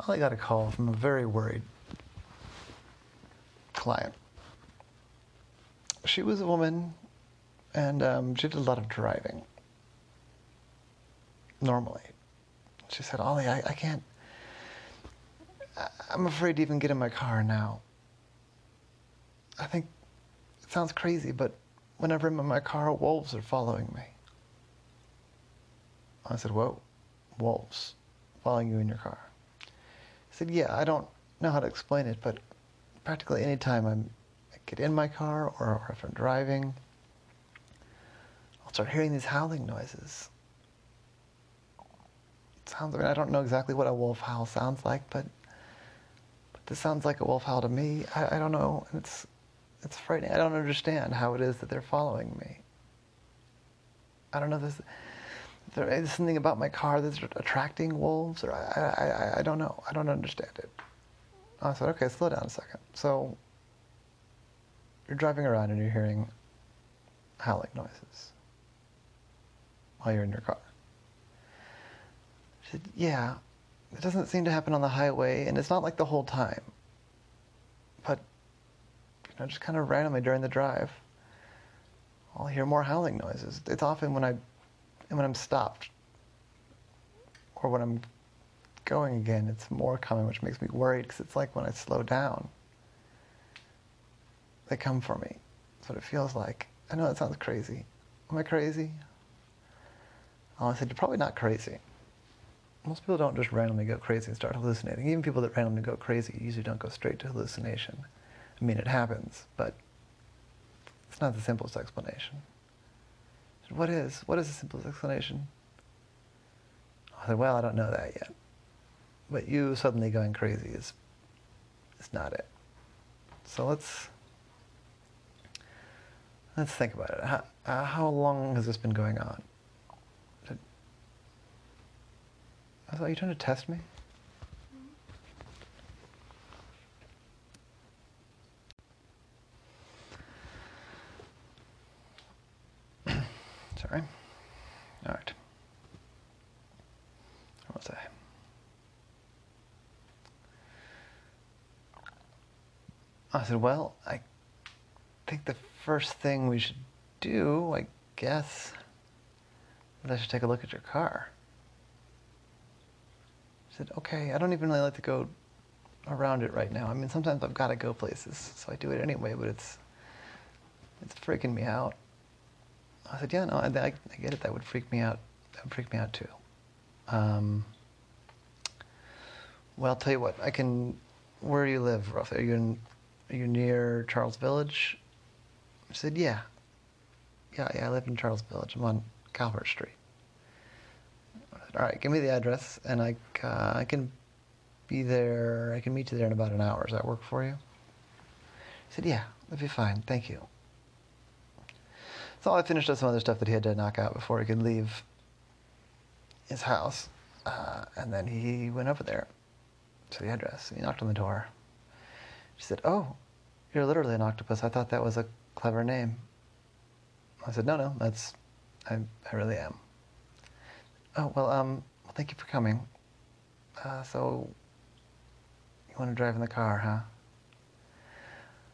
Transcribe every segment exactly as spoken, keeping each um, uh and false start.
Ollie got a call from a very worried client. She was a woman, and um, she did a lot of driving. Normally. She said, Ollie, I, I can't... I'm afraid to even get in my car now. I think it sounds crazy, but whenever I'm in my car, wolves are following me. I said, whoa, wolves following you in your car. I said, yeah, I don't know how to explain it, but practically any time I'm, I get in my car or, or if I'm driving, I'll start hearing these howling noises. It sounds, I mean, I don't know exactly what a wolf howl sounds like, but, but this sounds like a wolf howl to me. I, I don't know, and it's, it's frightening. I don't understand how it is that they're following me. I don't know this... There's something about my car that's attracting wolves, or I, I, I don't know. I don't understand it. I said, okay, slow down a second. So you're driving around and you're hearing howling noises while you're in your car. She said, yeah, it doesn't seem to happen on the highway, and it's not like the whole time. But, you know, just kind of randomly during the drive, I'll hear more howling noises. It's often when I... And when I'm stopped, or when I'm going again, it's more coming, which makes me worried, because it's like when I slow down, they come for me. That's what it feels like. I know that sounds crazy. Am I crazy? I said, you're probably not crazy. Most people don't just randomly go crazy and start hallucinating. Even people that randomly go crazy usually don't go straight to hallucination. I mean, it happens, but it's not the simplest explanation. What is? What is the simplest explanation? I said, well, I don't know that yet. But you suddenly going crazy is, is not it. So let's, let's think about it. How, uh, how long has this been going on? Did, I thought, are you trying to test me? Sorry. All right. What's that? I said, well, I think the first thing we should do, I guess, is I should take a look at your car. I said, okay, I don't even really like to go around it right now. I mean, sometimes I've got to go places, so I do it anyway, but it's it's freaking me out. I said, yeah, no, I, I, I get it. That would freak me out. That would freak me out, too. Um, well, I'll tell you what. I can... Where do you live, roughly? Are you, in, are you near Charles Village? I said, yeah. Yeah, yeah, I live in Charles Village. I'm on Calvert Street. I said, all right, give me the address, and I, uh, I can be there. I can meet you there in about an hour. Does that work for you? He said, yeah, that'd be fine. Thank you. So I finished up some other stuff that he had to knock out before he could leave his house. Uh, and then he went over there to the address. He knocked on the door. She said, oh, you're literally an octopus. I thought that was a clever name. I said, no, no, that's, I, I really am. Oh, well, um, well, thank you for coming. Uh, so you want to drive in the car,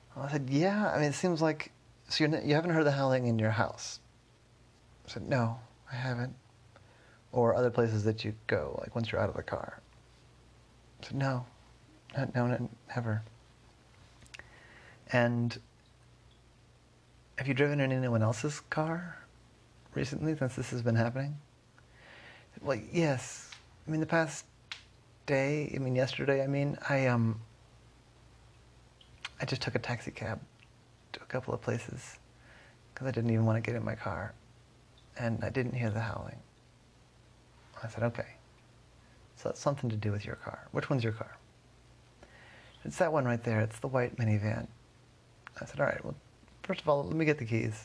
huh? I said, yeah, I mean, it seems like... So you're, you haven't heard the howling in your house? I said, no, I haven't. Or other places that you go, like once you're out of the car? I said, no, not, no, not, never. And have you driven in anyone else's car recently since this has been happening? I said, well, yes. I mean, the past day, I mean, yesterday, I mean, I, um, I just took a taxi cab to a couple of places because I didn't even want to get in my car, and I didn't hear the howling. I said, okay, so that's something to do with your car. Which one's your car? It's that one right there. It's the white minivan. I said, all right, well, first of all, let me get the keys,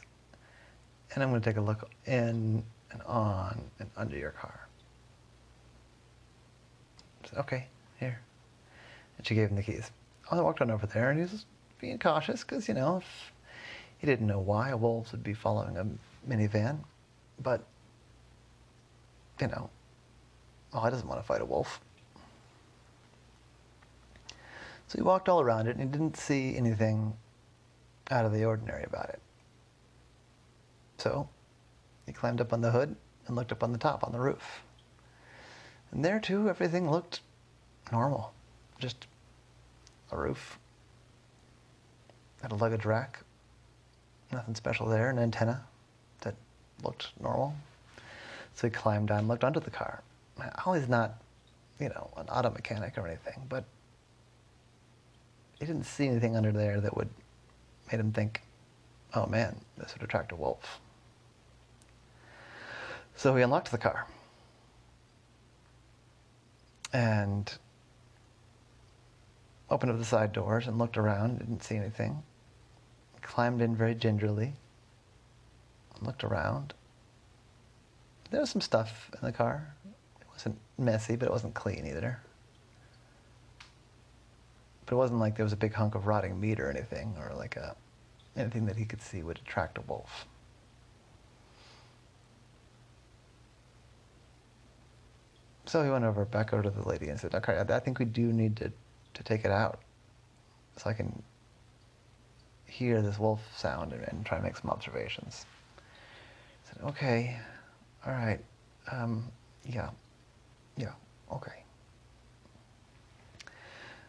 and I'm going to take a look in and on and under your car. I said, okay, here. And she gave him the keys. I walked on over there, and he was being cautious, because, you know, if he didn't know why wolves would be following a minivan, but, you know, Ollie doesn't want to fight a wolf. So he walked all around it, and he didn't see anything out of the ordinary about it. So he climbed up on the hood and looked up on the top, on the roof. And there, too, everything looked normal. Just a roof. Had a luggage rack. Nothing special there. An antenna that looked normal. So he climbed down and looked under the car. Ollie's not, you know, an auto mechanic or anything, but he didn't see anything under there that would made him think, oh, man, this would attract a wolf. So he unlocked the car. And opened up the side doors and looked around, didn't see anything. Climbed in very gingerly, looked around. There was some stuff in the car. It wasn't messy, but it wasn't clean either. But it wasn't like there was a big hunk of rotting meat or anything, or like a, anything that he could see would attract a wolf. So he went over, back over to the lady and said, okay, I think we do need to, to take it out so I can hear this wolf sound and, and try to make some observations. I said, okay, all right, um, yeah, yeah, okay.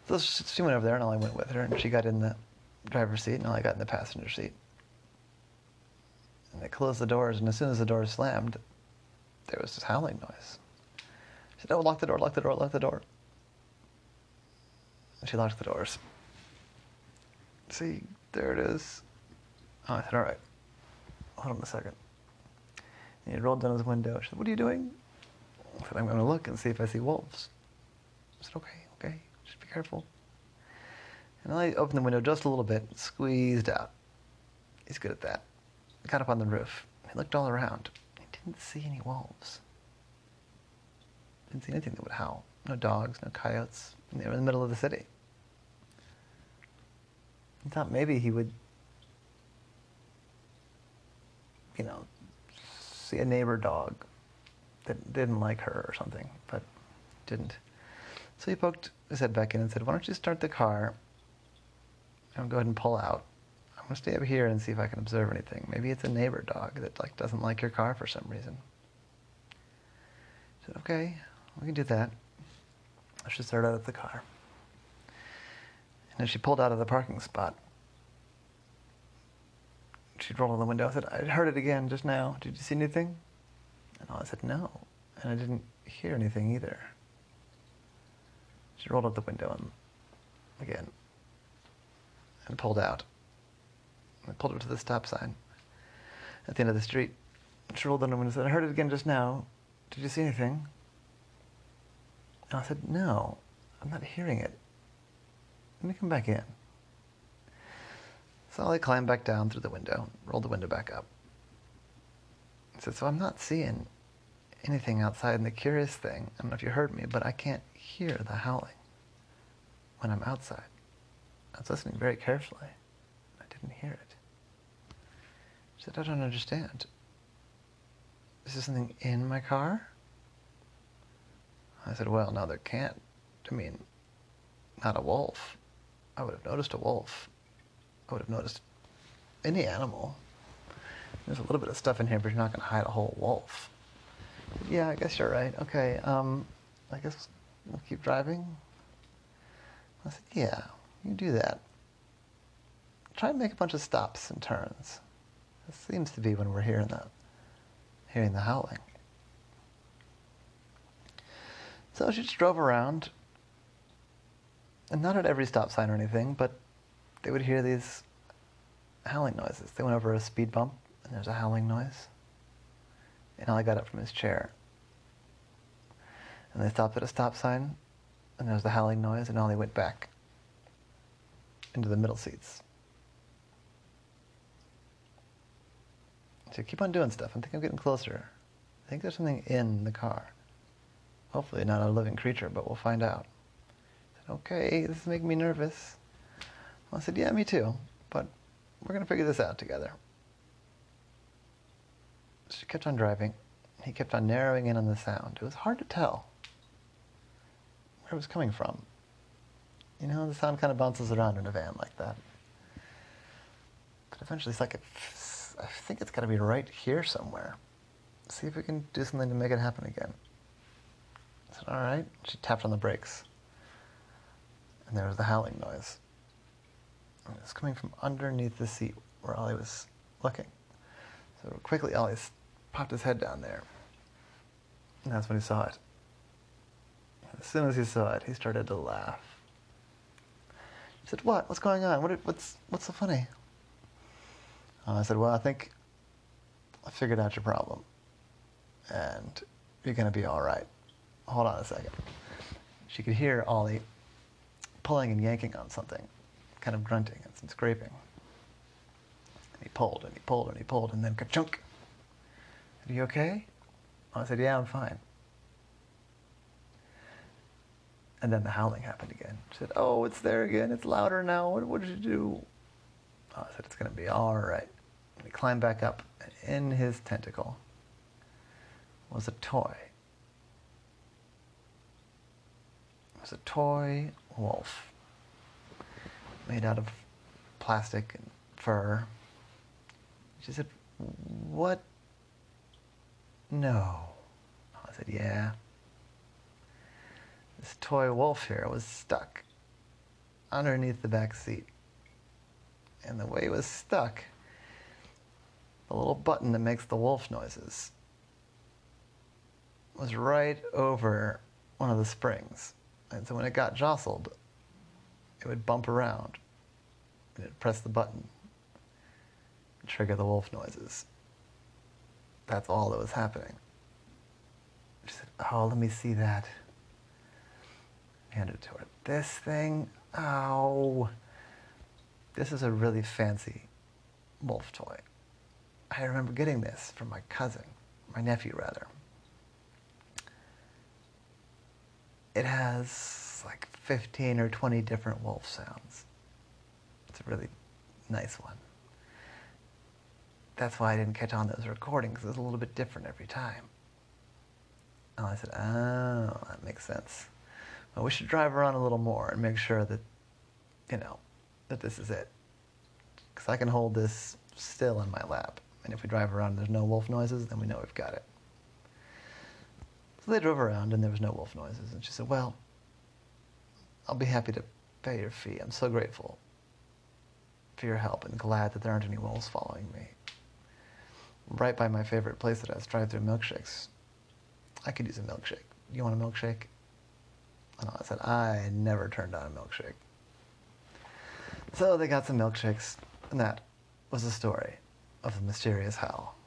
So she went over there, and Ollie went with her, and she got in the driver's seat, and Ollie got in the passenger seat. And they closed the doors, and as soon as the doors slammed, there was this howling noise. She said, oh, lock the door, lock the door, lock the door. And she locked the doors. See, there it is. Oh, I said, all right, hold on a second. And he rolled down his window. She said, what are you doing? I said, I'm going to look and see if I see wolves. I said, okay, okay. Just be careful. And I opened the window just a little bit, squeezed out. He's good at that. He got up on the roof. He looked all around. He didn't see any wolves. Didn't see anything that would howl. No dogs, no coyotes. And they were in the middle of the city. He thought maybe he would, you know, see a neighbor dog that didn't like her or something, but didn't. So he poked his head back in and said, why don't you start the car? I'm gonna go ahead and pull out. I'm gonna stay up here and see if I can observe anything. Maybe it's a neighbor dog that like doesn't like your car for some reason. He said, okay, we can do that. I should start out of the car. And as she pulled out of the parking spot, she rolled on the window and said, I heard it again just now. Did you see anything? And I said, no. And I didn't hear anything either. She rolled up the window and again and pulled out. I pulled up to the stop sign at the end of the street. She rolled down the window and said, I heard it again just now. Did you see anything? And I said, no, I'm not hearing it. Let me come back in. So I climbed back down through the window, rolled the window back up. I said, so I'm not seeing anything outside. And the curious thing, I don't know if you heard me, but I can't hear the howling when I'm outside. I was listening very carefully. I didn't hear it. She said, I don't understand. Is there something in my car? I said, well, no, there can't. I mean, not a wolf. I would have noticed a wolf. I would have noticed any animal. There's a little bit of stuff in here, but you're not going to hide a whole wolf. Yeah, I guess you're right. Okay, um, I guess we'll keep driving. I said, yeah, you do that. Try and make a bunch of stops and turns. That seems to be when we're hearing the, hearing the howling. So she just drove around, and not at every stop sign or anything, but they would hear these howling noises. They went over a speed bump, and there's a howling noise. And Ollie got up from his chair. And they stopped at a stop sign, and there was the howling noise, and Ollie went back into the middle seats. So keep on doing stuff. I think I'm getting closer. I think there's something in the car. Hopefully not a living creature, but we'll find out. I said, okay, this is making me nervous. Well, I said, yeah, me too, but we're going to figure this out together. She kept on driving. He kept on narrowing in on the sound. It was hard to tell where it was coming from. You know, the sound kind of bounces around in a van like that. But eventually it's like, a, I think it's got to be right here somewhere. See if we can do something to make it happen again. I said, all right. She tapped on the brakes. And there was the howling noise. And it was coming from underneath the seat where Ollie was looking. So quickly, Ollie popped his head down there. And that's when he saw it. As soon as he saw it, he started to laugh. He said, what? What's going on? What are, what's, what's so funny? Uh, I said, well, I think I figured out your problem. And you're going to be all right. Hold on a second. She could hear Ollie pulling and yanking on something, kind of grunting and some scraping. And he pulled and he pulled and he pulled, and then ka-chunk. Are you okay? I said, yeah, I'm fine. And then the howling happened again. She said, oh, it's there again. It's louder now. What, what did you do? I said, it's going to be all right. And he climbed back up, and in his tentacle was a toy. It was a toy wolf made out of plastic and fur. She said, what? No. I said, yeah. This toy wolf here was stuck underneath the back seat. And the way it was stuck, the little button that makes the wolf noises was right over one of the springs. And so when it got jostled, it would bump around, and it'd press the button and trigger the wolf noises. That's all that was happening. She said, oh, let me see that. Handed it to her. This thing, ow. This is a really fancy wolf toy. I remember getting this from my cousin, my nephew rather. It has like fifteen or twenty different wolf sounds. It's a really nice one. That's why I didn't catch on those recordings. It was a little bit different every time. And I said, oh, that makes sense. Well, we should drive around a little more and make sure that, you know, that this is it. Because I can hold this still in my lap. And if we drive around and there's no wolf noises, then we know we've got it. So they drove around and there was no wolf noises. And she said, well, I'll be happy to pay your fee. I'm so grateful for your help and glad that there aren't any wolves following me. Right by my favorite place that has drive-through milkshakes. I could use a milkshake. You want a milkshake? And I said, I never turned down a milkshake. So they got some milkshakes, and that was the story of the mysterious howl.